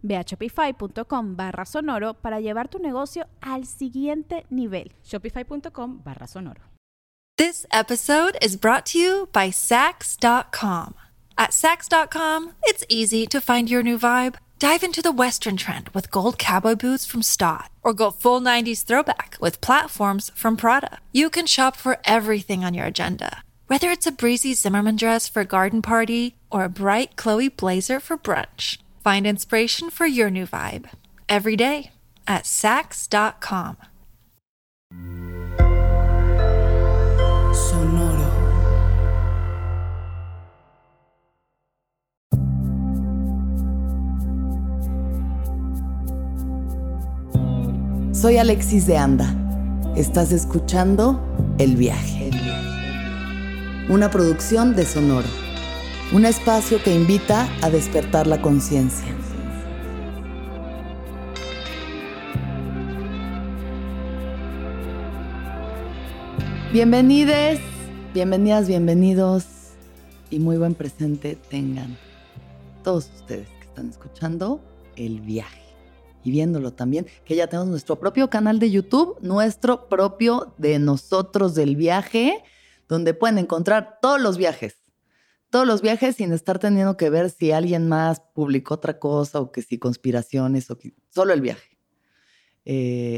Ve a shopify.com/sonoro para llevar tu negocio al siguiente nivel. Shopify.com/sonoro. This episode is brought to you by Saks.com. At Saks.com, it's easy to find your new vibe. Dive into the Western trend with gold cowboy boots from Staud, or go full 90s throwback with platforms from Prada. You can shop for everything on your agenda, whether it's a breezy Zimmerman dress for a garden party or a bright Chloe blazer for brunch. Find inspiration for your new vibe every day at Saks.com. Sonoro. Soy Alexis de Anda. Estás escuchando El Viaje. Una producción de Sonoro. Un espacio que invita a despertar la conciencia. Bienvenides, bienvenidas, bienvenidos y muy buen presente tengan todos ustedes que están escuchando El Viaje y viéndolo también, que ya tenemos nuestro propio canal de YouTube, nuestro propio de nosotros del viaje, donde pueden encontrar todos los viajes sin estar teniendo que ver si alguien más publicó otra cosa o que si conspiraciones o que... Solo el viaje.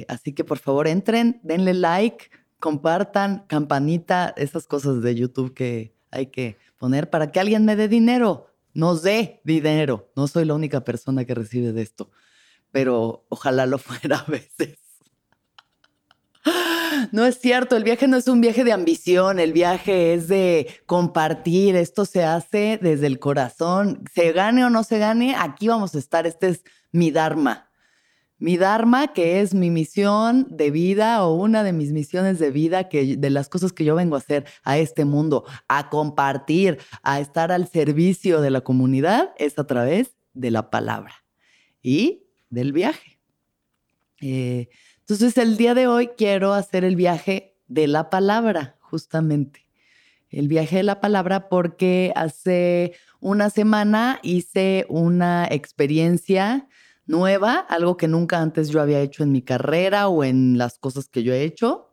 Así que por favor entren, denle like, compartan, campanita, esas cosas de YouTube que hay que poner para que alguien me dé dinero. Nos dé dinero. No soy la única persona que recibe de esto, pero ojalá lo fuera a veces. No es cierto, el viaje no es un viaje de ambición, el viaje es de compartir, esto se hace desde el corazón, se gane o no se gane, aquí vamos a estar, este es mi dharma que es mi misión de vida o una de mis misiones de vida, que, de las cosas que yo vengo a hacer a este mundo, a compartir, a estar al servicio de la comunidad, es a través de la palabra y del viaje. Entonces, el día de hoy quiero hacer el viaje de la palabra, justamente. El viaje de la palabra porque hace una semana hice una experiencia nueva, algo que nunca antes yo había hecho en mi carrera o en las cosas que yo he hecho.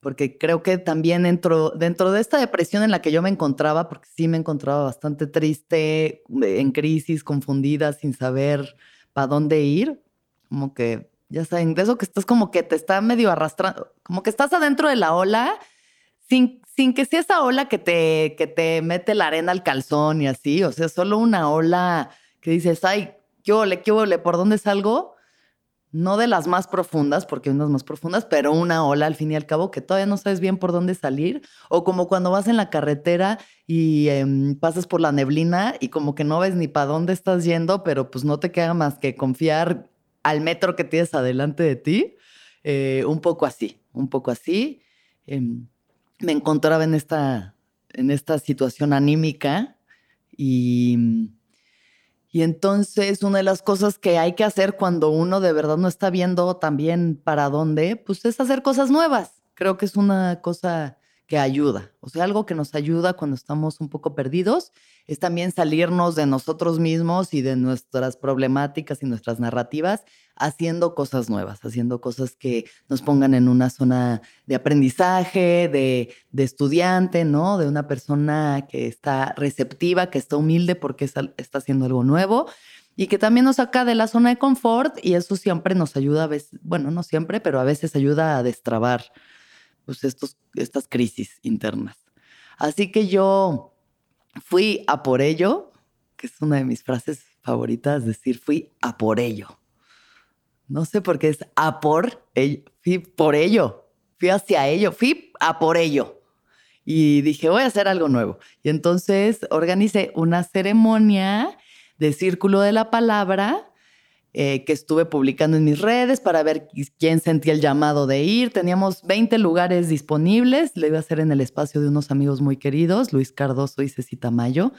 Porque creo que también dentro de esta depresión en la que yo me encontraba, porque sí me encontraba bastante triste, en crisis, confundida, sin saber para dónde ir, como que... Ya saben, de eso que estás como que te está medio arrastrando, como que estás adentro de la ola, sin que sea esa ola que te mete la arena al calzón y así. O sea, solo una ola que dices, ay, qué ole, ¿por dónde salgo? No de las más profundas, porque hay unas más profundas, pero una ola al fin y al cabo que todavía no sabes bien por dónde salir. O como cuando vas en la carretera y pasas por la neblina y como que no ves ni para dónde estás yendo, pero pues no te queda más que confiar al metro que tienes adelante de ti, un poco así. Me encontraba en esta situación anímica y entonces una de las cosas que hay que hacer cuando uno de verdad no está viendo también para dónde, pues es hacer cosas nuevas. Creo que es una cosa que ayuda. O sea, algo que nos ayuda cuando estamos un poco perdidos es también salirnos de nosotros mismos y de nuestras problemáticas y nuestras narrativas haciendo cosas nuevas, haciendo cosas que nos pongan en una zona de aprendizaje, de estudiante, ¿no? De una persona que está receptiva, que está humilde porque está haciendo algo nuevo y que también nos saca de la zona de confort y eso siempre nos ayuda a veces, bueno, no siempre, pero a veces ayuda a destrabar pues estas crisis internas. Así que yo fui a por ello, que es una de mis frases favoritas, decir fui a por ello. No sé por qué es a por ello, fui por ello, fui hacia ello, fui a por ello. Y dije, voy a hacer algo nuevo. Y entonces organicé una ceremonia de Círculo de la Palabra que estuve publicando en mis redes para ver quién sentía el llamado de ir. Teníamos 20 lugares disponibles. Lo iba a hacer en el espacio de unos amigos muy queridos, Luis Cardoso y Ceci Tamayo,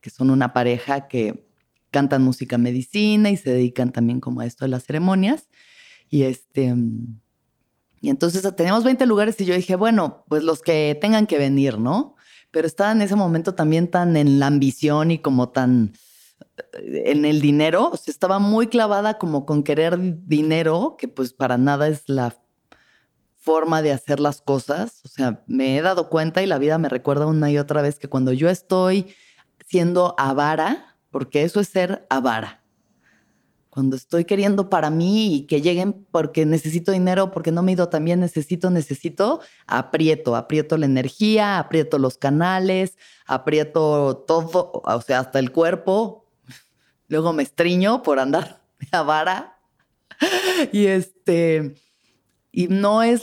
que son una pareja que cantan música medicina y se dedican también como a esto de las ceremonias. Y entonces teníamos 20 lugares y yo dije, bueno, pues los que tengan que venir, ¿no? Pero estaba en ese momento también tan en la ambición y como tan en el dinero. O sea, estaba muy clavada como con querer dinero, que pues para nada es la forma de hacer las cosas. O sea, me he dado cuenta y la vida me recuerda una y otra vez que cuando yo estoy siendo avara, porque eso es ser avara, cuando estoy queriendo para mí y que lleguen porque necesito dinero, porque no me he ido tan bien, necesito, aprieto la energía, aprieto los canales, aprieto todo, o sea, hasta el cuerpo. Luego me estriño por andar a vara. Y no es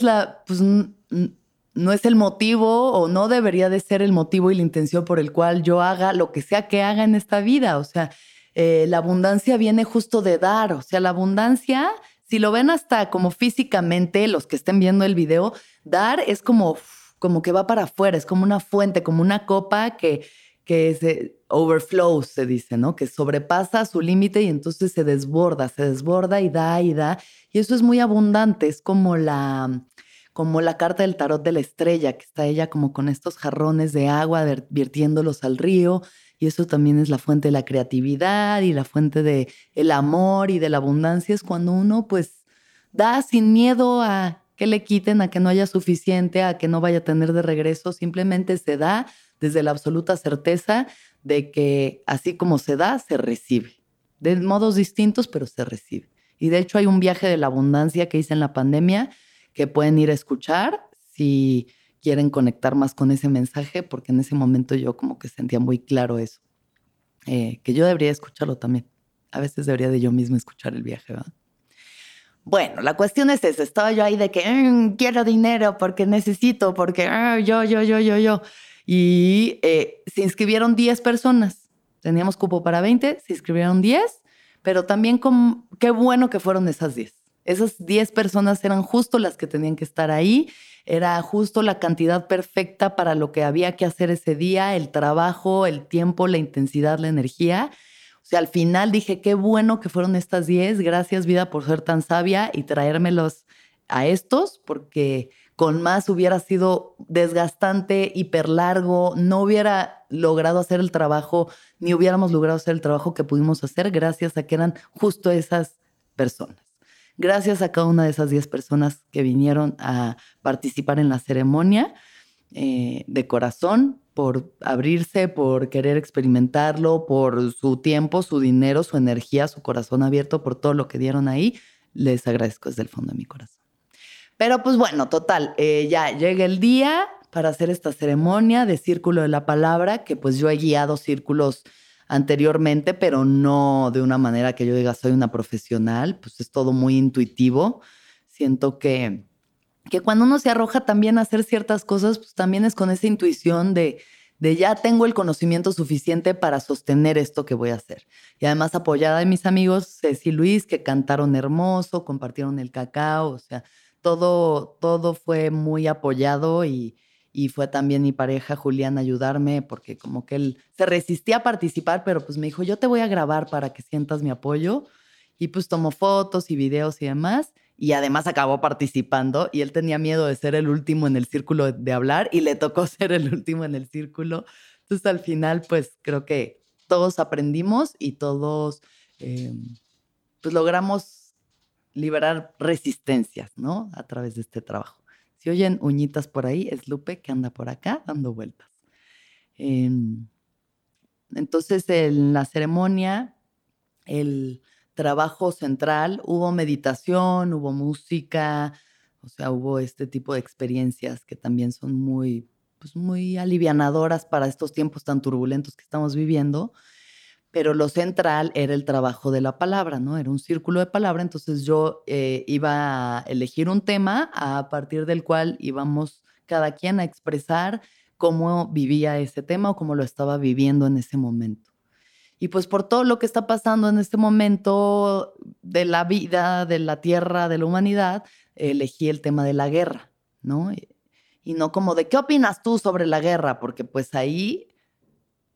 no es el motivo, o no debería de ser el motivo y la intención por el cual yo haga lo que sea que haga en esta vida. O sea, la abundancia viene justo de dar. O sea, la abundancia, si lo ven hasta como físicamente, los que estén viendo el video, dar es como que va para afuera, es como una fuente, como una copa que se overflows, se dice, ¿no? Que sobrepasa su límite y entonces se desborda y da. Y eso es muy abundante, es como la carta del tarot de la estrella, que está ella como con estos jarrones de agua vertiéndolos al río. Y eso también es la fuente de la creatividad y la fuente del amor y de la abundancia. Es cuando uno pues da sin miedo a que le quiten, a que no haya suficiente, a que no vaya a tener de regreso. Simplemente se da desde la absoluta certeza de que así como se da, se recibe. De modos distintos, pero se recibe. Y de hecho hay un viaje de la abundancia que hice en la pandemia que pueden ir a escuchar si quieren conectar más con ese mensaje, porque en ese momento yo como que sentía muy claro eso. Que yo debería escucharlo también. A veces debería de yo misma escuchar el viaje, ¿verdad? Bueno, la cuestión es esa. Estaba yo ahí de que quiero dinero porque necesito, porque yo. Y se inscribieron 10 personas. Teníamos cupo para 20, se inscribieron 10, pero también qué bueno que fueron esas 10. Esas 10 personas eran justo las que tenían que estar ahí. Era justo la cantidad perfecta para lo que había que hacer ese día, el trabajo, el tiempo, la intensidad, la energía. O sea, al final dije, qué bueno que fueron estas 10. Gracias, vida, por ser tan sabia y traérmelos a estos, porque con más hubiera sido desgastante, hiperlargo, no hubiera logrado hacer el trabajo, ni hubiéramos logrado hacer el trabajo que pudimos hacer gracias a que eran justo esas personas. Gracias a cada una de esas 10 personas que vinieron a participar en la ceremonia de corazón, por abrirse, por querer experimentarlo, por su tiempo, su dinero, su energía, su corazón abierto, por todo lo que dieron ahí. Les agradezco desde el fondo de mi corazón. Pero pues bueno, total, ya llega el día para hacer esta ceremonia de Círculo de la Palabra, que pues yo he guiado círculos anteriormente, pero no de una manera que yo diga soy una profesional, pues es todo muy intuitivo. Siento que cuando uno se arroja también a hacer ciertas cosas, pues también es con esa intuición de ya tengo el conocimiento suficiente para sostener esto que voy a hacer. Y además apoyada de mis amigos Ceci y Luis, que cantaron hermoso, compartieron el cacao, o sea, todo fue muy apoyado y fue también mi pareja Julián a ayudarme, porque como que él se resistía a participar, pero pues me dijo, yo te voy a grabar para que sientas mi apoyo. Y pues tomó fotos y videos y demás. Y además acabó participando. Y él tenía miedo de ser el último en el círculo de hablar y le tocó ser el último en el círculo. Entonces al final pues creo que todos aprendimos y todos pues logramos liberar resistencias, ¿no? A través de este trabajo. Si oyen uñitas por ahí, es Lupe que anda por acá dando vueltas. Entonces, en la ceremonia, el trabajo central, hubo meditación, hubo música, O sea, hubo este tipo de experiencias que también son muy, pues muy alivianadoras para estos tiempos tan turbulentos que estamos viviendo. Pero lo central era el trabajo de la palabra, ¿no? Era un círculo de palabra. Entonces yo iba a elegir un tema a partir del cual íbamos cada quien a expresar cómo vivía ese tema o cómo lo estaba viviendo en ese momento. Y pues por todo lo que está pasando en este momento de la vida, de la tierra, de la humanidad, elegí el tema de la guerra, ¿no? Y no como de, ¿qué opinas tú sobre la guerra? Porque pues ahí...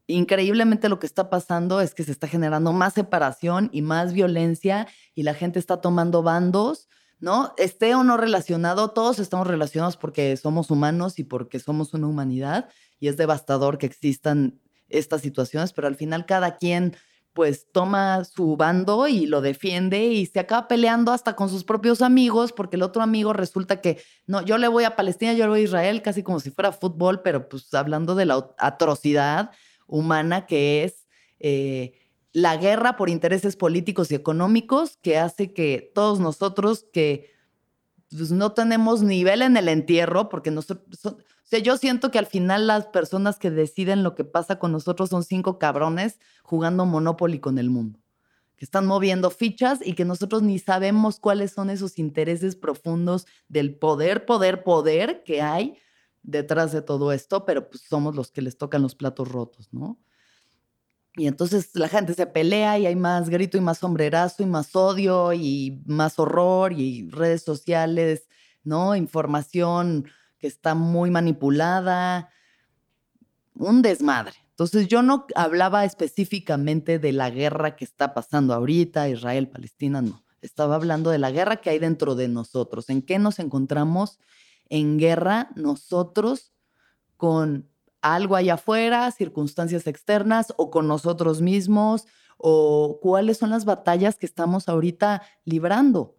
increíblemente lo que está pasando es que se está generando más separación y más violencia y la gente está tomando bandos, ¿no? Esté o no relacionado, todos estamos relacionados porque somos humanos y porque somos una humanidad y es devastador que existan estas situaciones, pero al final cada quien pues toma su bando y lo defiende y se acaba peleando hasta con sus propios amigos porque el otro amigo resulta que, no, yo le voy a Palestina, yo le voy a Israel, casi como si fuera fútbol, pero pues hablando de la atrocidad humana que es la guerra por intereses políticos y económicos que hace que todos nosotros que pues, no tenemos nivel en el entierro, porque yo siento que al final las personas que deciden lo que pasa con nosotros son 5 cabrones jugando Monopoly con el mundo, que están moviendo fichas y que nosotros ni sabemos cuáles son esos intereses profundos del poder que hay detrás de todo esto, pero pues somos los que les tocan los platos rotos, ¿no? Y entonces la gente se pelea y hay más grito y más sombrerazo y más odio y más horror y redes sociales, ¿no? Información que está muy manipulada, un desmadre. Entonces yo no hablaba específicamente de la guerra que está pasando ahorita, Israel, Palestina, no. Estaba hablando de la guerra que hay dentro de nosotros, en qué nos encontramos en guerra nosotros con algo allá afuera, circunstancias externas o con nosotros mismos o cuáles son las batallas que estamos ahorita librando.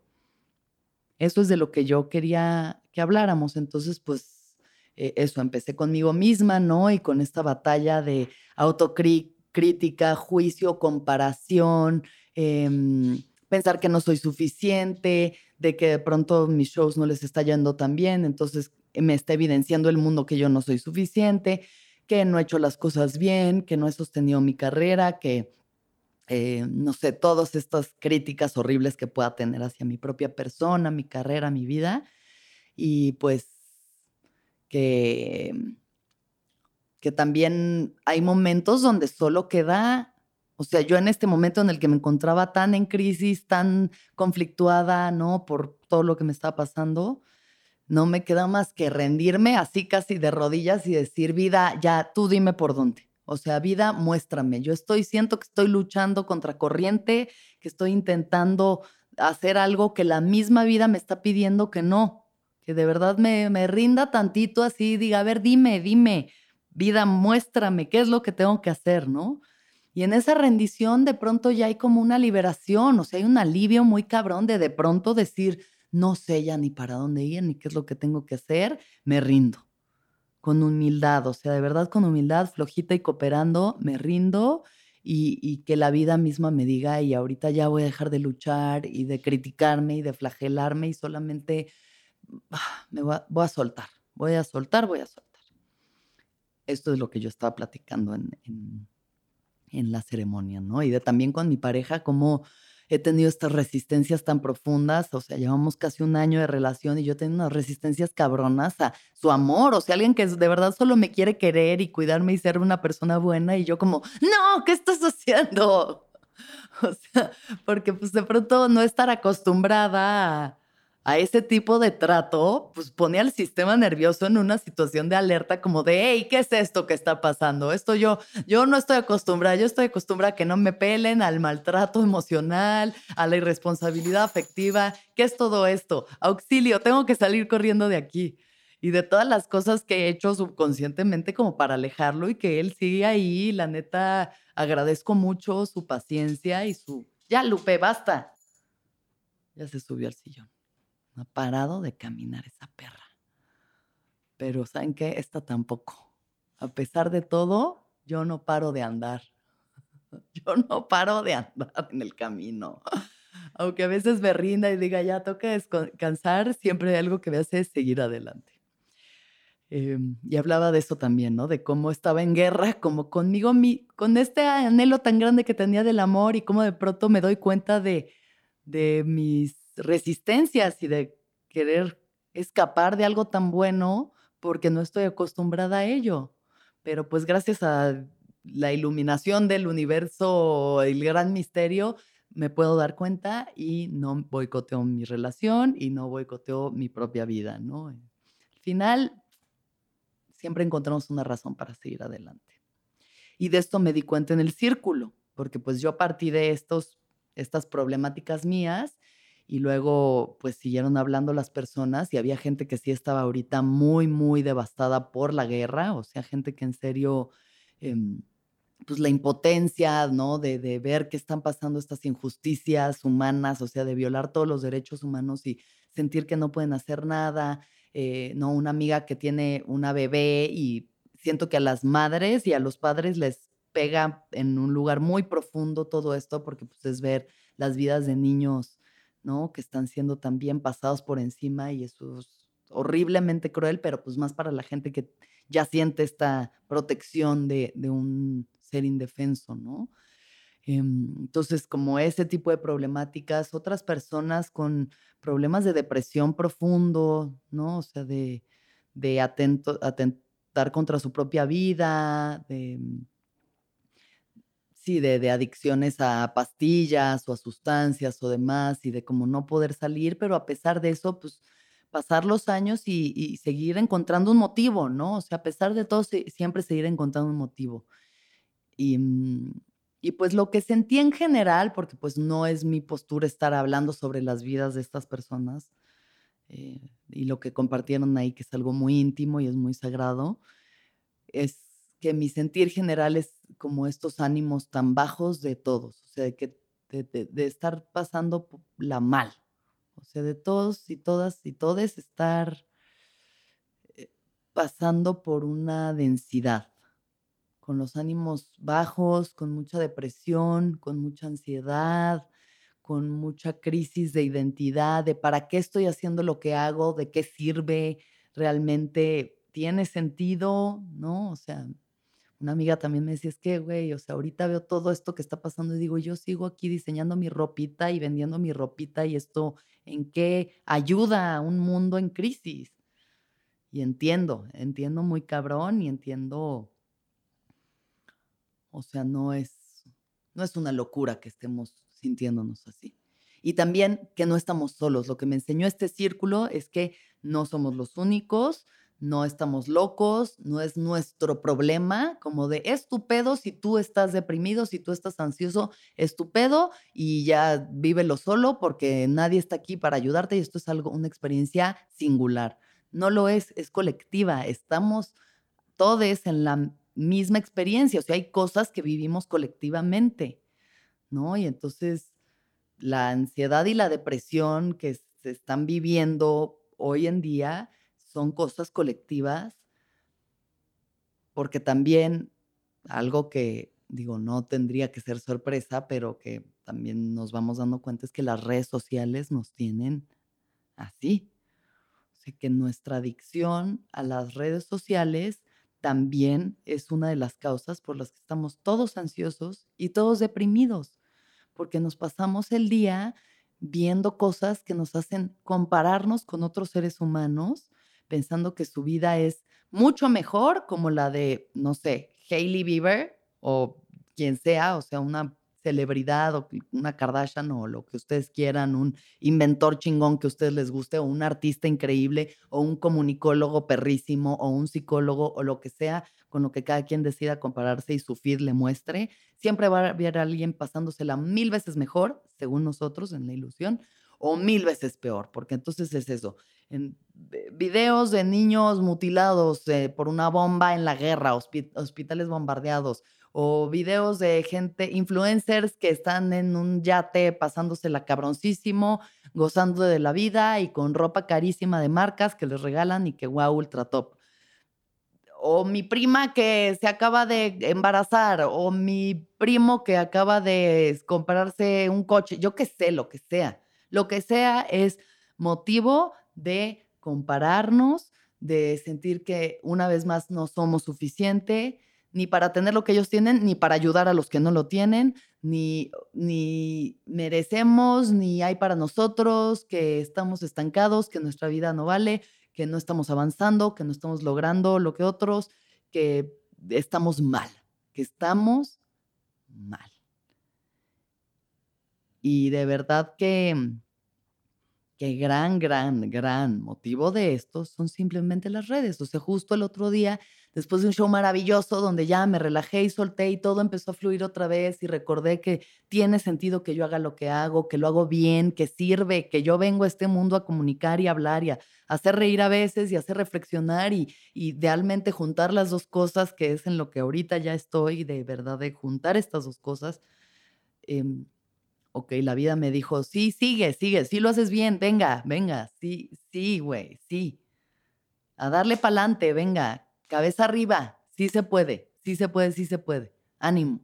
Eso es de lo que yo quería que habláramos. Entonces, pues eso, empecé conmigo misma, ¿no? Y con esta batalla de autocrítica, juicio, comparación, pensar que no soy suficiente, de que de pronto mis shows no les está yendo tan bien, entonces me está evidenciando el mundo que yo no soy suficiente, que no he hecho las cosas bien, que no he sostenido mi carrera, que no sé, todas estas críticas horribles que pueda tener hacia mi propia persona, mi carrera, mi vida, y pues que también hay momentos donde solo queda... O sea, yo en este momento en el que me encontraba tan en crisis, tan conflictuada, ¿no? Por todo lo que me estaba pasando, no me queda más que rendirme así casi de rodillas y decir, vida, ya tú dime por dónde. O sea, vida, muéstrame. Yo siento que estoy luchando contra corriente, que estoy intentando hacer algo que la misma vida me está pidiendo que no. Que de verdad me rinda tantito así, diga, a ver, dime, vida, muéstrame, ¿qué es lo que tengo que hacer, no? Y en esa rendición de pronto ya hay como una liberación, o sea, hay un alivio muy cabrón de pronto decir, no sé ya ni para dónde ir, ni qué es lo que tengo que hacer, me rindo. Con humildad, o sea, de verdad con humildad, flojita y cooperando, me rindo y que la vida misma me diga, y ahorita ya voy a dejar de luchar y de criticarme y de flagelarme y solamente me voy a soltar. Esto es lo que yo estaba platicando en la ceremonia, ¿no? Y de también con mi pareja, cómo he tenido estas resistencias tan profundas, o sea, llevamos casi un año de relación y yo tengo unas resistencias cabronas a su amor, o sea, alguien que de verdad solo me quiere querer y cuidarme y ser una persona buena y yo como, no, ¿qué estás haciendo? O sea, porque pues de pronto no estar acostumbrada a ese tipo de trato, pues pone al sistema nervioso en una situación de alerta como de, hey, ¿qué es esto que está pasando? Esto yo no estoy acostumbrada, yo estoy acostumbrada a que no me pelen, al maltrato emocional, a la irresponsabilidad afectiva. ¿Qué es todo esto? Auxilio, tengo que salir corriendo de aquí. Y de todas las cosas que he hecho subconscientemente como para alejarlo y que él sigue ahí, la neta, agradezco mucho su paciencia y su, ya, Lupe, basta. Ya se subió al sillón. No ha parado de caminar esa perra. Pero ¿saben qué? Esta tampoco. A pesar de todo, yo no paro de andar. Yo no paro de andar en el camino. Aunque a veces me rinda y diga, ya toca descansar, siempre hay algo que me hace seguir adelante. Y hablaba de eso también, ¿no? De cómo estaba en guerra, como conmigo, con este anhelo tan grande que tenía del amor, y cómo de pronto me doy cuenta de mis resistencias y de querer escapar de algo tan bueno porque no estoy acostumbrada a ello. Pero pues gracias a la iluminación del universo, el gran misterio, me puedo dar cuenta y no boicoteo mi relación y no boicoteo mi propia vida, ¿no? Al final, siempre encontramos una razón para seguir adelante. Y de esto me di cuenta en el círculo, porque pues yo partí de estas problemáticas mías y luego pues siguieron hablando las personas y había gente que sí estaba ahorita muy, muy devastada por la guerra, o sea, gente que en serio... pues la impotencia, ¿no? De ver que están pasando estas injusticias humanas, o sea, de violar todos los derechos humanos y sentir que no pueden hacer nada, ¿no? Una amiga que tiene una bebé y siento que a las madres y a los padres les pega en un lugar muy profundo todo esto porque pues es ver las vidas de niños, ¿no? Que están siendo también pasados por encima y eso es horriblemente cruel, pero pues más para la gente que ya siente esta protección de un ser indefenso, ¿no? Entonces, como ese tipo de problemáticas, otras personas con problemas de depresión profundo, ¿no? O sea, de atentar contra su propia vida, de adicciones a pastillas o a sustancias o demás, y de como no poder salir, pero a pesar de eso, pues, pasar los años y seguir encontrando un motivo, ¿no? O sea, a pesar de todo, siempre seguir encontrando un motivo. Y pues lo que sentí en general, porque pues no es mi postura estar hablando sobre las vidas de estas personas y lo que compartieron ahí, que es algo muy íntimo y es muy sagrado, es que mi sentir general es como estos ánimos tan bajos de todos, o sea, de estar pasando la mal. O sea, de todos y todas y todes estar pasando por una densidad, con los ánimos bajos, con mucha depresión, con mucha ansiedad, con mucha crisis de identidad, de para qué estoy haciendo lo que hago, de qué sirve, realmente tiene sentido, ¿no? O sea, una amiga también me decía, es que, güey, o sea, ahorita veo todo esto que está pasando y digo, yo sigo aquí diseñando mi ropita y vendiendo mi ropita y esto, ¿en qué ayuda a un mundo en crisis? Y entiendo muy cabrón y entiendo, o sea, no es una locura que estemos sintiéndonos así. Y también que no estamos solos. Lo que me enseñó este círculo es que no somos los únicos, no estamos locos, no es nuestro problema, como de es tu pedo si tú estás deprimido, si tú estás ansioso, es tu pedo y ya vívelo solo porque nadie está aquí para ayudarte y esto es algo, una experiencia singular. No lo es colectiva, estamos todos en la misma experiencia, o sea, hay cosas que vivimos colectivamente, ¿no? Y entonces la ansiedad y la depresión que se están viviendo hoy en día son cosas colectivas, porque también algo que, digo, no tendría que ser sorpresa, pero que también nos vamos dando cuenta es que las redes sociales nos tienen así. O sea, que nuestra adicción a las redes sociales también es una de las causas por las que estamos todos ansiosos y todos deprimidos, porque nos pasamos el día viendo cosas que nos hacen compararnos con otros seres humanos, pensando que su vida es mucho mejor como la de, no sé, Hayley Bieber o quien sea, o sea, una celebridad o una Kardashian o lo que ustedes quieran, un inventor chingón que a ustedes les guste o un artista increíble o un comunicólogo perrísimo o un psicólogo o lo que sea con lo que cada quien decida compararse y su feed le muestre. Siempre va a haber alguien pasándosela 1000 veces mejor, según nosotros, en la ilusión, o 1000 veces peor, porque entonces es eso. En videos de niños mutilados por una bomba en la guerra, hospitales bombardeados, o videos de gente, influencers que están en un yate pasándosela cabroncísimo, gozando de la vida y con ropa carísima de marcas que les regalan y que guau, ultra top. o mi prima que se acaba de embarazar, o mi primo que acaba de comprarse un coche, yo qué sé, lo que sea. Lo que sea es motivo de compararnos, de sentir que una vez más no somos suficiente, ni para tener lo que ellos tienen, ni para ayudar a los que no lo tienen, ni merecemos, ni hay para nosotros, que estamos estancados, que nuestra vida no vale, que no estamos avanzando, que no estamos logrando lo que otros, que estamos mal, Y de verdad que gran motivo de esto son simplemente las redes. O sea, justo el otro día, después de un show maravilloso donde ya me relajé y solté y todo empezó a fluir otra vez y recordé que tiene sentido que yo haga lo que hago, que lo hago bien, que sirve, que yo vengo a este mundo a comunicar y hablar y a hacer reír a veces y hacer reflexionar y idealmente juntar las dos cosas, que es en lo que ahorita ya estoy, de verdad, de juntar estas dos cosas. Ok, la vida me dijo, sí, sigue, sí lo haces bien, venga, sí, güey, sí. A darle pa'lante, venga, cabeza arriba, sí se puede, ánimo.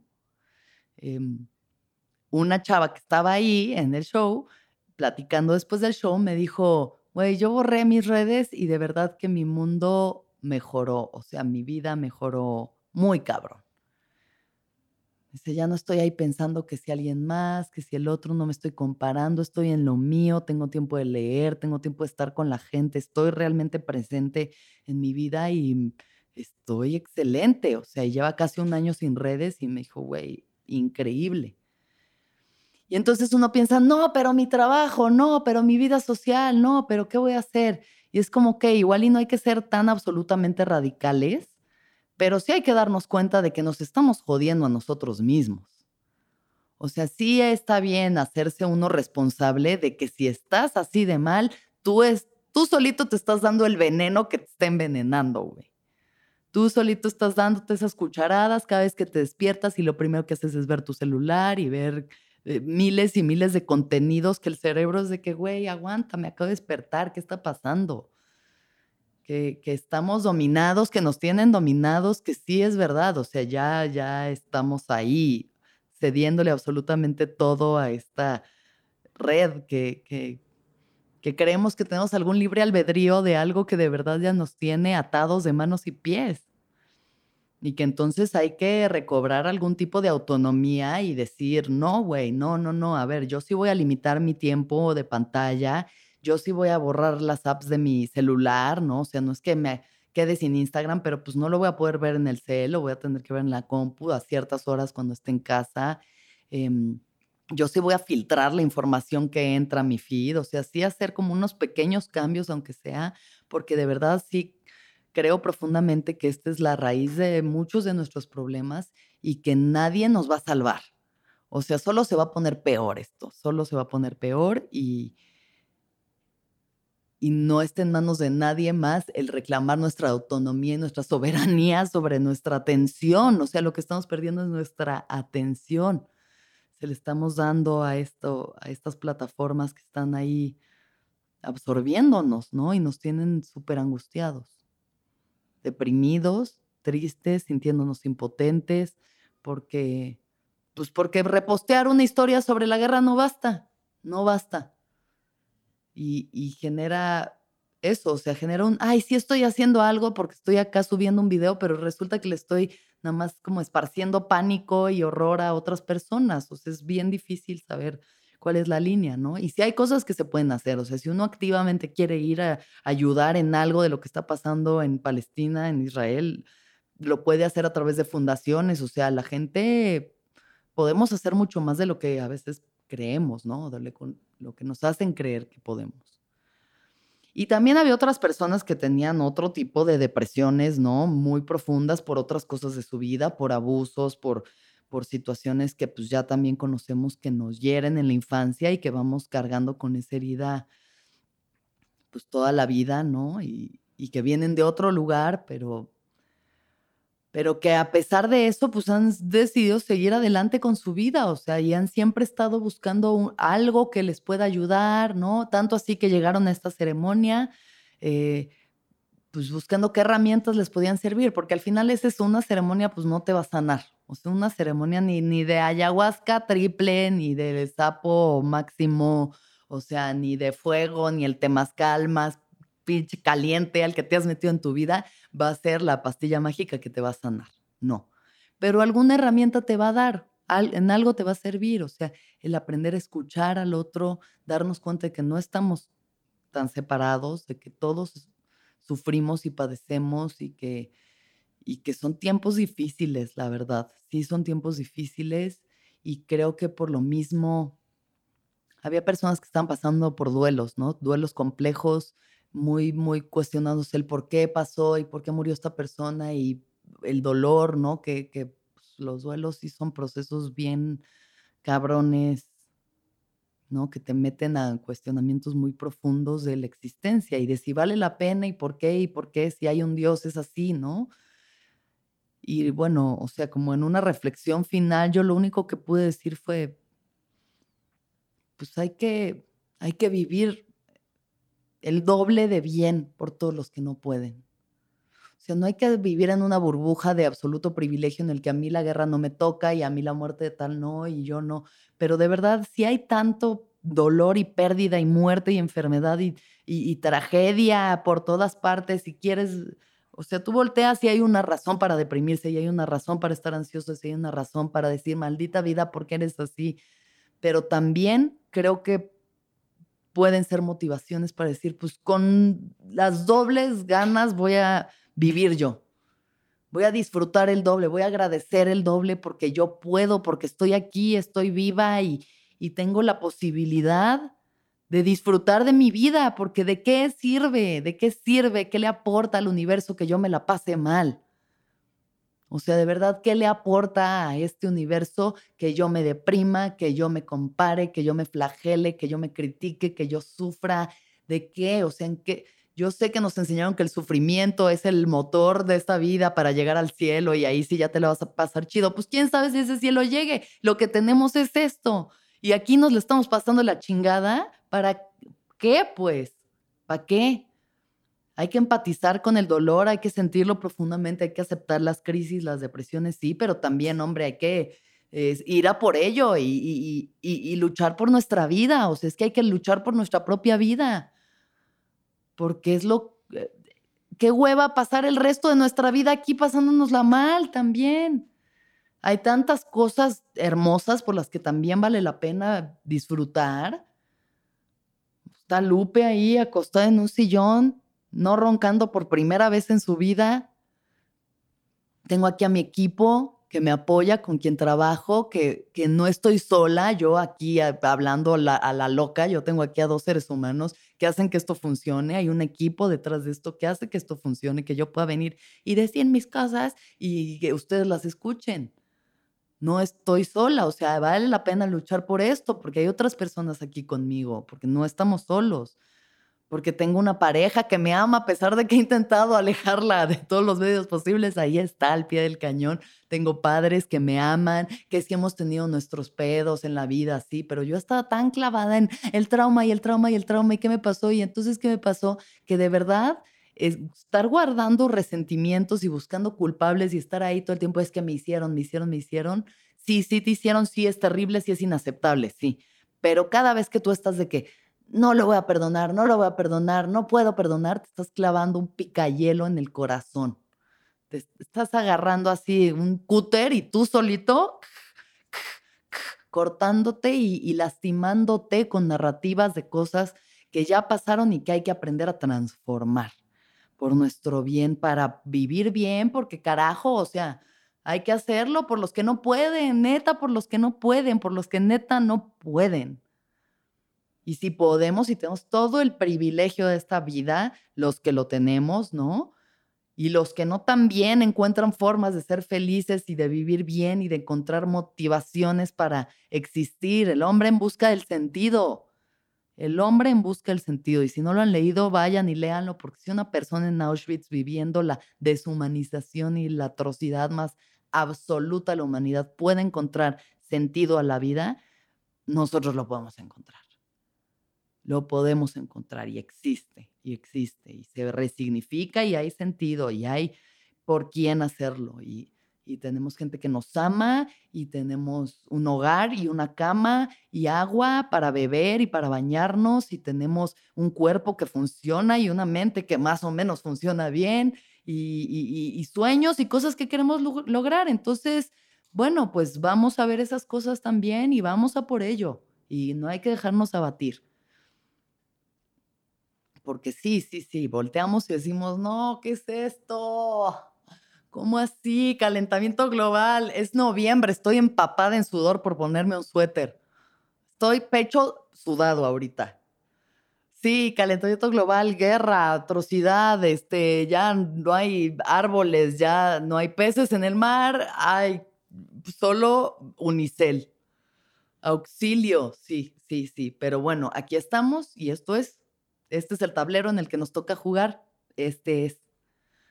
Una chava que estaba ahí en el show, platicando después del show, me dijo, güey, yo borré mis redes y de verdad que mi mundo mejoró, o sea, mi vida mejoró muy cabrón. Dice, ya no estoy ahí pensando que si alguien más, que si el otro, no me estoy comparando, estoy en lo mío, tengo tiempo de leer, tengo tiempo de estar con la gente, estoy realmente presente en mi vida y estoy excelente. O sea, lleva casi un año sin redes y me dijo, güey, increíble. Y entonces uno piensa, no, pero mi trabajo, no, pero mi vida social, no, pero ¿qué voy a hacer? Y es como que igual y no hay que ser tan absolutamente radicales, pero sí hay que darnos cuenta de que nos estamos jodiendo a nosotros mismos. O sea, sí está bien hacerse uno responsable de que si estás así de mal, tú solito te estás dando el veneno que te está envenenando, güey. Tú solito estás dándote esas cucharadas cada vez que te despiertas y lo primero que haces es ver tu celular y ver miles y miles de contenidos que el cerebro es de que, güey, aguanta, me acabo de despertar, ¿qué está pasando? Que estamos dominados, que nos tienen dominados, que sí es verdad. O sea, ya estamos ahí cediéndole absolutamente todo a esta red que creemos que tenemos algún libre albedrío de algo que de verdad ya nos tiene atados de manos y pies. Y que entonces hay que recobrar algún tipo de autonomía y decir, no, güey, no, a ver, yo sí voy a limitar mi tiempo de pantalla. Yo sí voy a borrar las apps de mi celular, ¿no? O sea, no es que me quede sin Instagram, pero pues no lo voy a poder ver en el cel, lo voy a tener que ver en la compu a ciertas horas cuando esté en casa. Yo sí voy a filtrar la información que entra a mi feed, o sea, sí hacer como unos pequeños cambios, aunque sea, porque de verdad sí creo profundamente que esta es la raíz de muchos de nuestros problemas y que nadie nos va a salvar. O sea, solo se va a poner peor esto, y no esté en manos de nadie más el reclamar nuestra autonomía y nuestra soberanía sobre nuestra atención. O sea, lo que estamos perdiendo es nuestra atención. Se le estamos dando a estas plataformas que están ahí absorbiéndonos, ¿no? Y nos tienen súper angustiados, deprimidos, tristes, sintiéndonos impotentes, porque repostear una historia sobre la guerra no basta. Y genera eso, o sea, genera ay, sí estoy haciendo algo porque estoy acá subiendo un video, pero resulta que le estoy nada más como esparciendo pánico y horror a otras personas. O sea, es bien difícil saber cuál es la línea, ¿no? Y sí hay cosas que se pueden hacer. O sea, si uno activamente quiere ir a ayudar en algo de lo que está pasando en Palestina, en Israel, lo puede hacer a través de fundaciones. O sea, la gente, podemos hacer mucho más de lo que a veces creemos, ¿no? Lo que nos hacen creer que podemos. Y también había otras personas que tenían otro tipo de depresiones, ¿no? Muy profundas por otras cosas de su vida, por abusos, por situaciones que pues ya también conocemos que nos hieren en la infancia y que vamos cargando con esa herida pues toda la vida, ¿no? Y que vienen de otro lugar, pero que a pesar de eso, pues han decidido seguir adelante con su vida, o sea, y han siempre estado buscando algo que les pueda ayudar, ¿no? Tanto así que llegaron a esta ceremonia, pues buscando qué herramientas les podían servir, porque al final esa es una ceremonia, pues no te va a sanar. O sea, una ceremonia ni de ayahuasca triple, ni de sapo máximo, o sea, ni de fuego, ni el temazcal más pinche caliente al que te has metido en tu vida va a ser la pastilla mágica que te va a sanar. No. Pero alguna herramienta te va a dar, en algo te va a servir. O sea, el aprender a escuchar al otro, darnos cuenta de que no estamos tan separados, de que todos sufrimos y padecemos y que son tiempos difíciles, la verdad. Sí, son tiempos difíciles y creo que por lo mismo había personas que estaban pasando por duelos, ¿no? Duelos complejos, muy, muy cuestionándose el por qué pasó y por qué murió esta persona y el dolor, ¿no? Que pues, los duelos sí son procesos bien cabrones, ¿no? Que te meten a cuestionamientos muy profundos de la existencia y de si vale la pena y por qué si hay un Dios es así, ¿no? Y bueno, o sea, como en una reflexión final, yo lo único que pude decir fue, pues hay que vivir el doble de bien por todos los que no pueden. O sea, no hay que vivir en una burbuja de absoluto privilegio en el que a mí la guerra no me toca y a mí la muerte de tal no y yo no. Pero de verdad, si hay tanto dolor y pérdida y muerte y enfermedad y tragedia por todas partes, si quieres, o sea, tú volteas si hay una razón para deprimirse, si hay una razón para estar ansioso, si hay una razón para decir, maldita vida, ¿por qué eres así? Pero también creo que pueden ser motivaciones para decir, pues con las dobles ganas voy a vivir yo. Voy a disfrutar el doble, voy a agradecer el doble porque yo puedo, porque estoy aquí, estoy viva y tengo la posibilidad de disfrutar de mi vida, porque ¿de qué sirve? ¿De qué sirve? ¿Qué le aporta al universo que yo me la pase mal? O sea, de verdad, ¿qué le aporta a este universo que yo me deprima, que yo me compare, que yo me flagele, que yo me critique, que yo sufra? ¿De qué? O sea, ¿en qué? Yo sé que nos enseñaron que el sufrimiento es el motor de esta vida para llegar al cielo y ahí sí ya te la vas a pasar chido. Pues quién sabe si ese cielo llegue. Lo que tenemos es esto. Y aquí nos le estamos pasando la chingada. ¿Para qué, pues? ¿Para qué? Hay que empatizar con el dolor, hay que sentirlo profundamente, hay que aceptar las crisis, las depresiones, sí, pero también, hombre, hay que ir a por ello y luchar por nuestra vida. O sea, es que hay que luchar por nuestra propia vida. Porque es qué hueva pasar el resto de nuestra vida aquí pasándonosla mal también. Hay tantas cosas hermosas por las que también vale la pena disfrutar. Está Lupe ahí acostada en un sillón, no roncando por primera vez en su vida. Tengo aquí a mi equipo que me apoya, con quien trabajo, que no estoy sola, yo aquí hablando a la loca, yo tengo aquí a dos seres humanos que hacen que esto funcione, hay un equipo detrás de esto que hace que esto funcione, que yo pueda venir y decir mis cosas y que ustedes las escuchen. No estoy sola, o sea, vale la pena luchar por esto, porque hay otras personas aquí conmigo, porque no estamos solos, porque tengo una pareja que me ama a pesar de que he intentado alejarla de todos los medios posibles, ahí está al pie del cañón. Tengo padres que me aman, que sí hemos tenido nuestros pedos en la vida, sí, pero yo estaba tan clavada en el trauma y el trauma y el trauma y qué me pasó y entonces qué me pasó, que de verdad estar guardando resentimientos y buscando culpables y estar ahí todo el tiempo es que me hicieron. Sí, sí te hicieron, sí es terrible, sí es inaceptable, sí. Pero cada vez que tú estás de que no lo voy a perdonar, no puedo perdonar, te estás clavando un picayelo en el corazón. Te estás agarrando así un cúter y tú solito cortándote y lastimándote con narrativas de cosas que ya pasaron y que hay que aprender a transformar por nuestro bien, para vivir bien, porque carajo, o sea, hay que hacerlo por los que no pueden, neta, por los que neta no pueden. Y si podemos, y tenemos todo el privilegio de esta vida, los que lo tenemos, ¿no? Y los que no también encuentran formas de ser felices y de vivir bien y de encontrar motivaciones para existir. El hombre en busca del sentido. Y si no lo han leído, vayan y léanlo, porque si una persona en Auschwitz viviendo la deshumanización y la atrocidad más absoluta de la humanidad puede encontrar sentido a la vida, nosotros lo podemos encontrar. lo podemos encontrar y existe, y existe, y se resignifica y hay sentido y hay por quién hacerlo. Y tenemos gente que nos ama y tenemos un hogar y una cama y agua para beber y para bañarnos y tenemos un cuerpo que funciona y una mente que más o menos funciona bien y sueños y cosas que queremos lograr. Entonces, bueno, pues vamos a ver esas cosas también y vamos a por ello y no hay que dejarnos abatir. Porque sí, volteamos y decimos, no, ¿qué es esto? ¿Cómo así? Calentamiento global. Es noviembre, estoy empapada en sudor por ponerme un suéter. Estoy pecho sudado ahorita. Sí, calentamiento global, guerra, atrocidad, ya no hay árboles, ya no hay peces en el mar, hay solo unicel. Auxilio, sí. Pero bueno, aquí estamos y esto es, este es el tablero en el que nos toca jugar. Este es.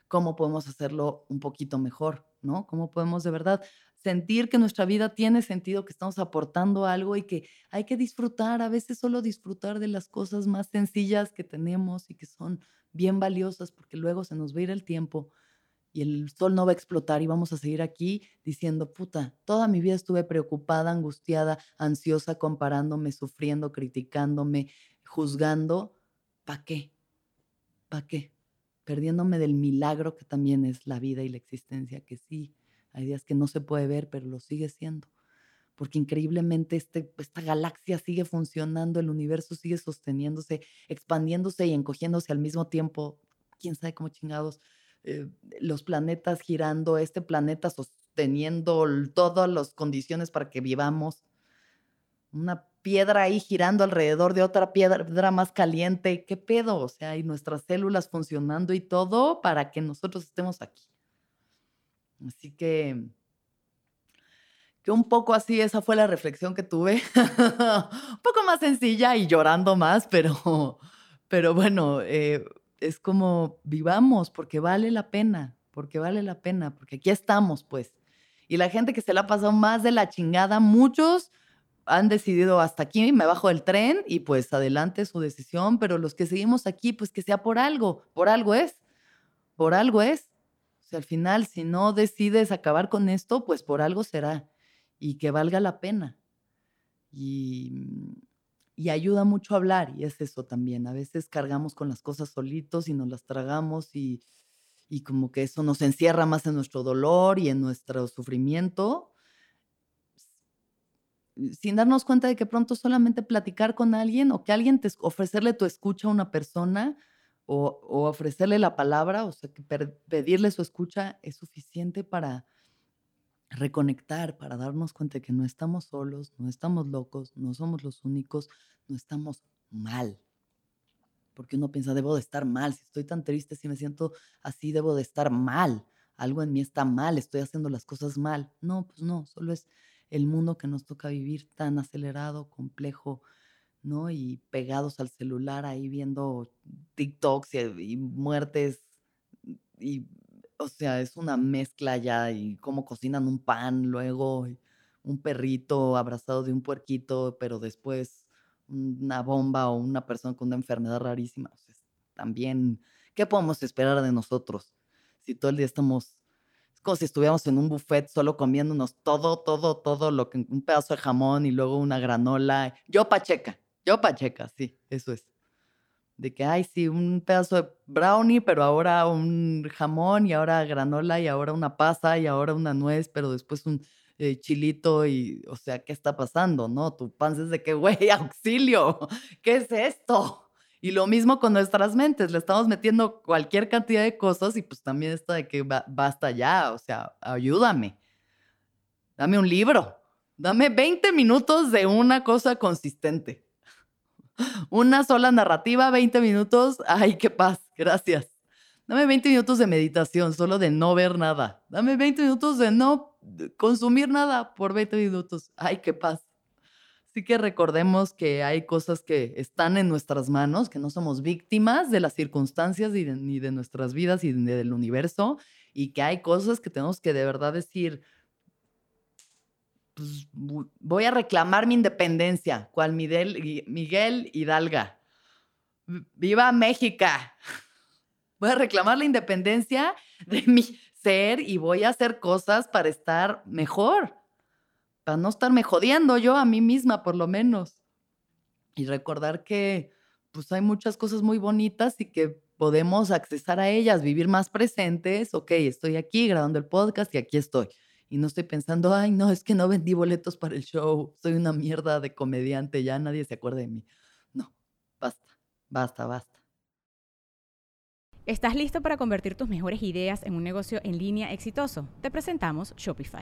¿Cómo podemos hacerlo un poquito mejor, ¿no? ¿Cómo podemos de verdad sentir que nuestra vida tiene sentido, que estamos aportando algo y que hay que disfrutar, a veces solo disfrutar de las cosas más sencillas que tenemos y que son bien valiosas porque luego se nos va a ir el tiempo y el sol no va a explotar y vamos a seguir aquí diciendo, puta, toda mi vida estuve preocupada, angustiada, ansiosa, comparándome, sufriendo, criticándome, juzgando. ¿Para qué? ¿Para qué? Perdiéndome del milagro que también es la vida y la existencia, que sí, hay días que no se puede ver, pero lo sigue siendo. Porque increíblemente esta galaxia sigue funcionando, el universo sigue sosteniéndose, expandiéndose y encogiéndose al mismo tiempo. ¿Quién sabe cómo chingados? Los planetas girando, este planeta sosteniendo todas las condiciones para que vivamos. Una piedra ahí girando alrededor de otra piedra más caliente. ¿Qué pedo? O sea, y nuestras células funcionando y todo para que nosotros estemos aquí. Así que un poco así, esa fue la reflexión que tuve. Un poco más sencilla y llorando más, pero bueno, es como vivamos porque vale la pena, porque aquí estamos, pues. Y la gente que se la ha pasado más de la chingada, muchos han decidido hasta aquí, me bajo del tren y pues adelante su decisión, pero los que seguimos aquí, pues que sea por algo es. O sea, al final, si no decides acabar con esto, pues por algo será y que valga la pena. Y ayuda mucho a hablar y es eso también. A veces cargamos con las cosas solitos y nos las tragamos y como que eso nos encierra más en nuestro dolor y en nuestro sufrimiento, sin darnos cuenta de que pronto solamente platicar con alguien o que alguien te ofrecerle tu escucha a una persona o ofrecerle la palabra, o sea, que pedirle su escucha es suficiente para reconectar, para darnos cuenta de que no estamos solos, no estamos locos, no somos los únicos, no estamos mal. Porque uno piensa, debo de estar mal, si estoy tan triste, si me siento así, debo de estar mal. Algo en mí está mal, estoy haciendo las cosas mal. No, pues no, solo es el mundo que nos toca vivir tan acelerado, complejo, ¿no? Y pegados al celular ahí viendo TikToks y muertes. Y, o sea, es una mezcla ya y cómo cocinan un pan, luego un perrito abrazado de un puerquito, pero después una bomba o una persona con una enfermedad rarísima. O sea, también, ¿qué podemos esperar de nosotros? Si todo el día estamos... como si estuviéramos en un buffet solo comiéndonos todo lo que un pedazo de jamón y luego una granola. Yo pacheca, sí, eso es. De que, ay, sí, un pedazo de brownie, pero ahora un jamón y ahora granola y ahora una pasa y ahora una nuez, pero después un chilito y, o sea, ¿qué está pasando? ¿No? Tu panza es de que, güey, auxilio, ¿qué es esto? Y lo mismo con nuestras mentes, le estamos metiendo cualquier cantidad de cosas y pues también está de que basta ya, o sea, ayúdame. Dame un libro, dame 20 minutos de una cosa consistente. Una sola narrativa, 20 minutos, ay, qué paz, gracias. Dame 20 minutos de meditación, solo de no ver nada. Dame 20 minutos de no consumir nada por 20 minutos, ay, qué paz. Así que recordemos que hay cosas que están en nuestras manos, que no somos víctimas de las circunstancias ni de nuestras vidas y del universo, y que hay cosas que tenemos que de verdad decir, pues, voy a reclamar mi independencia, cual Miguel Hidalgo. ¡Viva México! Voy a reclamar la independencia de mi ser y voy a hacer cosas para estar mejor, para no estarme jodiendo yo a mí misma, por lo menos. Y recordar que pues, hay muchas cosas muy bonitas y que podemos accesar a ellas, vivir más presentes. Ok, estoy aquí grabando el podcast y aquí estoy. Y no estoy pensando, ay, no, es que no vendí boletos para el show, soy una mierda de comediante, ya nadie se acuerda de mí. No, basta, basta, basta. ¿Estás listo para convertir tus mejores ideas en un negocio en línea exitoso? Te presentamos Shopify.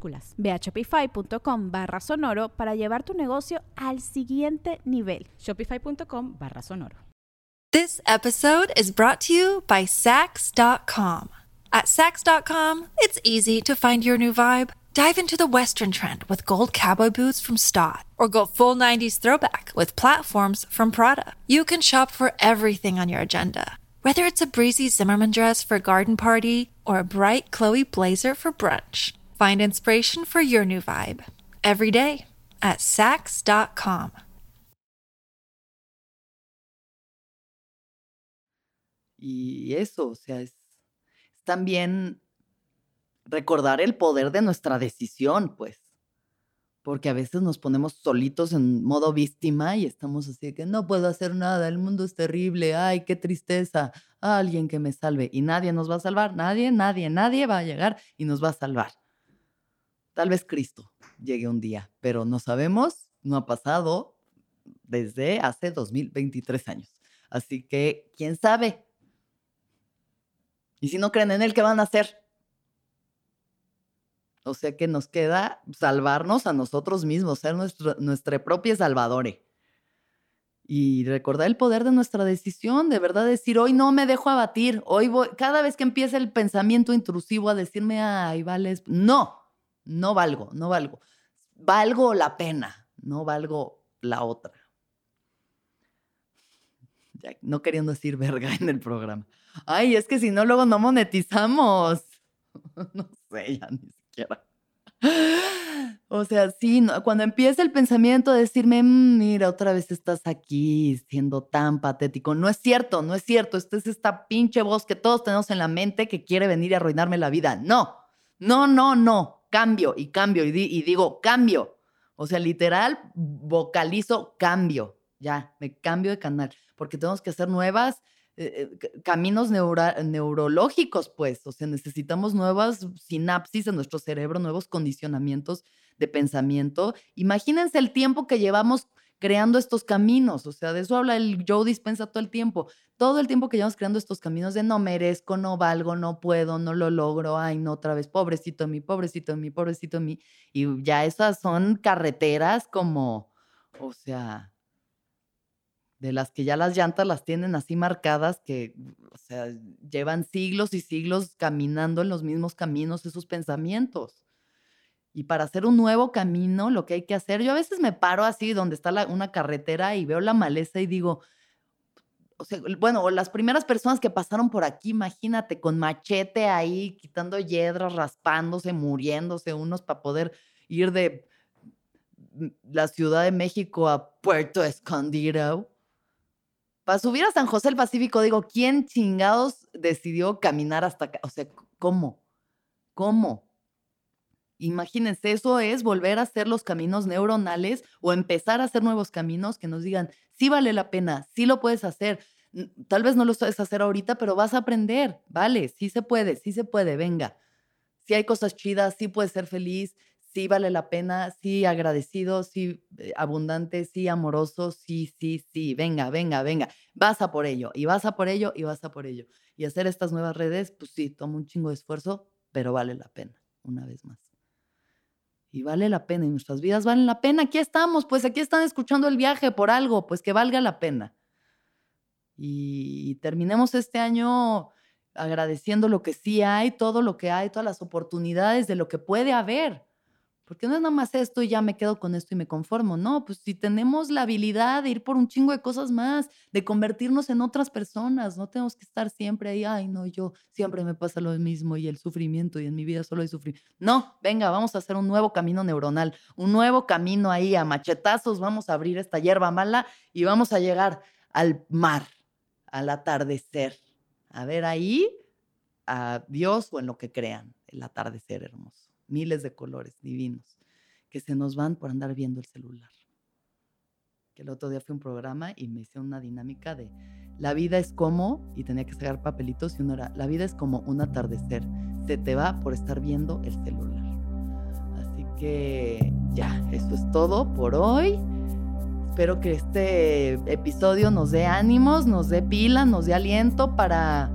Ve a shopify.com/sonoro para llevar tu negocio al siguiente nivel. Shopify.com/sonoro. This episode is brought to you by Saks.com. At Saks.com, it's easy to find your new vibe. Dive into the Western trend with gold cowboy boots from Staud, or go full 90s throwback with platforms from Prada. You can shop for everything on your agenda, whether it's a breezy Zimmerman dress for a garden party or a bright Chloe blazer for brunch. Find inspiration for your new vibe every day at Saks.com. Y eso, o sea, es también recordar el poder de nuestra decisión, pues. Porque a veces nos ponemos solitos en modo víctima y estamos así de que no puedo hacer nada, el mundo es terrible, ay, qué tristeza, alguien que me salve. Y nadie nos va a salvar, nadie va a llegar y nos va a salvar. Tal vez Cristo llegue un día, pero no sabemos, no ha pasado desde hace 2023 años. Así que, ¿quién sabe? Y si no creen en él, ¿qué van a hacer? O sea que nos queda salvarnos a nosotros mismos, ser nuestra propia salvadore. Y recordar el poder de nuestra decisión, de verdad decir, hoy no me dejo abatir, hoy voy, cada vez que empieza el pensamiento intrusivo a decirme, ay, vales, no. No valgo. Valgo la pena, no valgo la otra. Ya, no queriendo decir verga en el programa. Ay, es que si no, luego no monetizamos. No sé, ya ni siquiera. O sea, sí, no, cuando empieza el pensamiento de decirme, mira, otra vez estás aquí siendo tan patético. No es cierto. Esta es esta pinche voz que todos tenemos en la mente que quiere venir a arruinarme la vida. No. Cambio. O sea, literal, vocalizo cambio. Ya, me cambio de canal. Porque tenemos que hacer nuevas caminos neurológicos, pues. O sea, necesitamos nuevas sinapsis en nuestro cerebro, nuevos condicionamientos de pensamiento. Imagínense el tiempo que llevamos creando estos caminos. O sea, de eso habla el Joe Dispenza todo el tiempo. Todo el tiempo que llevamos creando estos caminos de no merezco, no valgo, no puedo, no lo logro, ay, no, otra vez, pobrecito de mí. Y ya esas son carreteras como, o sea, de las que ya las llantas las tienen así marcadas que, o sea, llevan siglos y siglos caminando en los mismos caminos esos pensamientos. Y para hacer un nuevo camino, lo que hay que hacer, yo a veces me paro así donde está una carretera y veo la maleza y digo, o sea, bueno, las primeras personas que pasaron por aquí, imagínate, con machete ahí, quitando hiedras, raspándose, muriéndose unos para poder ir de la Ciudad de México a Puerto Escondido. Para subir a San José del Pacífico, digo, ¿quién chingados decidió caminar hasta acá? O sea, ¿cómo? Imagínense, eso es volver a hacer los caminos neuronales o empezar a hacer nuevos caminos que nos digan, sí vale la pena, sí lo puedes hacer. Tal vez no lo sabes hacer ahorita, pero vas a aprender. Vale, sí se puede, venga. Sí hay cosas chidas, sí puedes ser feliz, sí vale la pena, sí agradecido, sí abundante, sí amoroso, sí, venga, vas a por ello. Y hacer estas nuevas redes, pues sí, toma un chingo de esfuerzo, pero vale la pena, una vez más. Y vale la pena, y nuestras vidas valen la pena. Aquí estamos, pues aquí están escuchando El Viaje por algo, pues que valga la pena. Y terminemos este año agradeciendo lo que sí hay, todo lo que hay, todas las oportunidades de lo que puede haber. Porque no es nada más esto y ya me quedo con esto y me conformo. No, pues si tenemos la habilidad de ir por un chingo de cosas más, de convertirnos en otras personas, no tenemos que estar siempre ahí, ay no, yo siempre me pasa lo mismo y el sufrimiento y en mi vida solo hay sufrimiento. No, venga, vamos a hacer un nuevo camino neuronal, un nuevo camino ahí a machetazos, vamos a abrir esta hierba mala y vamos a llegar al mar, al atardecer. A ver ahí a Dios o en lo que crean, el atardecer hermoso. Miles de colores divinos que se nos van por andar viendo el celular. Que el otro día fue un programa y me hice una dinámica de la vida es como, y tenía que sacar papelitos y uno era, la vida es como un atardecer, se te va por estar viendo el celular. Así que ya, eso es todo por hoy. Espero que este episodio nos dé ánimos, nos dé pila, nos dé aliento para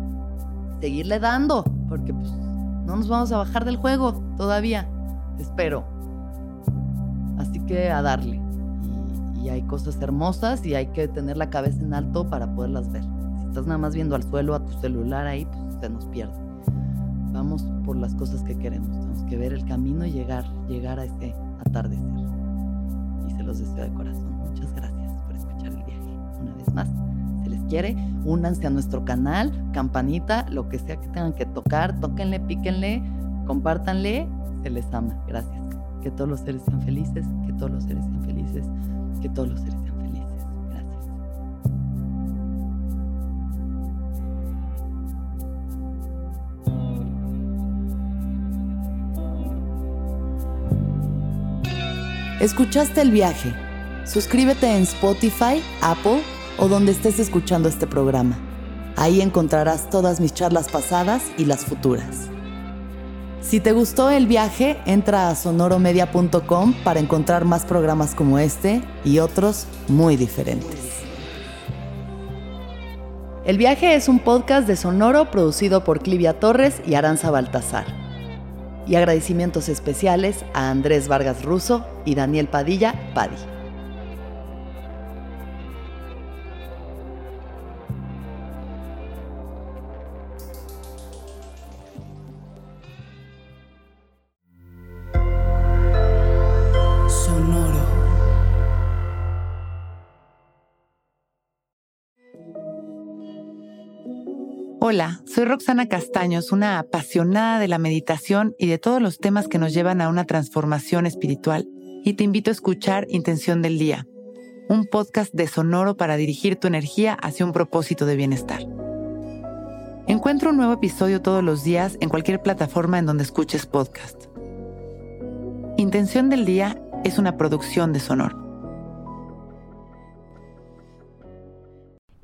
seguirle dando, porque pues no nos vamos a bajar del juego todavía, espero. Así que a darle. Y hay cosas hermosas y hay que tener la cabeza en alto para poderlas ver. Si estás nada más viendo al suelo, a tu celular ahí, pues se nos pierde. Vamos por las cosas que queremos. Tenemos que ver el camino y llegar a ese atardecer. Y se los deseo de corazón. Muchas gracias por escuchar El Viaje. Una vez más, se les quiere. Únanse a nuestro canal, campanita, lo que sea que tengan que tocar, tóquenle, píquenle, compártanle, se les ama. Gracias. Que todos los seres sean felices, que todos los seres sean felices, que todos los seres sean felices. Gracias. ¿Escuchaste El Viaje? Suscríbete en Spotify, Apple o donde estés escuchando este programa. Ahí encontrarás todas mis charlas pasadas y las futuras. Si te gustó El Viaje, entra a sonoromedia.com para encontrar más programas como este y otros muy diferentes. El Viaje es un podcast de Sonoro producido por Clivia Torres y Aranza Baltazar. Y agradecimientos especiales a Andrés Vargas Russo y Daniel Padilla Paddy. Hola, soy Roxana Castaños, una apasionada de la meditación y de todos los temas que nos llevan a una transformación espiritual, y te invito a escuchar Intención del Día, un podcast de Sonoro para dirigir tu energía hacia un propósito de bienestar. Encuentra un nuevo episodio todos los días en cualquier plataforma en donde escuches podcast. Intención del Día es una producción de Sonoro.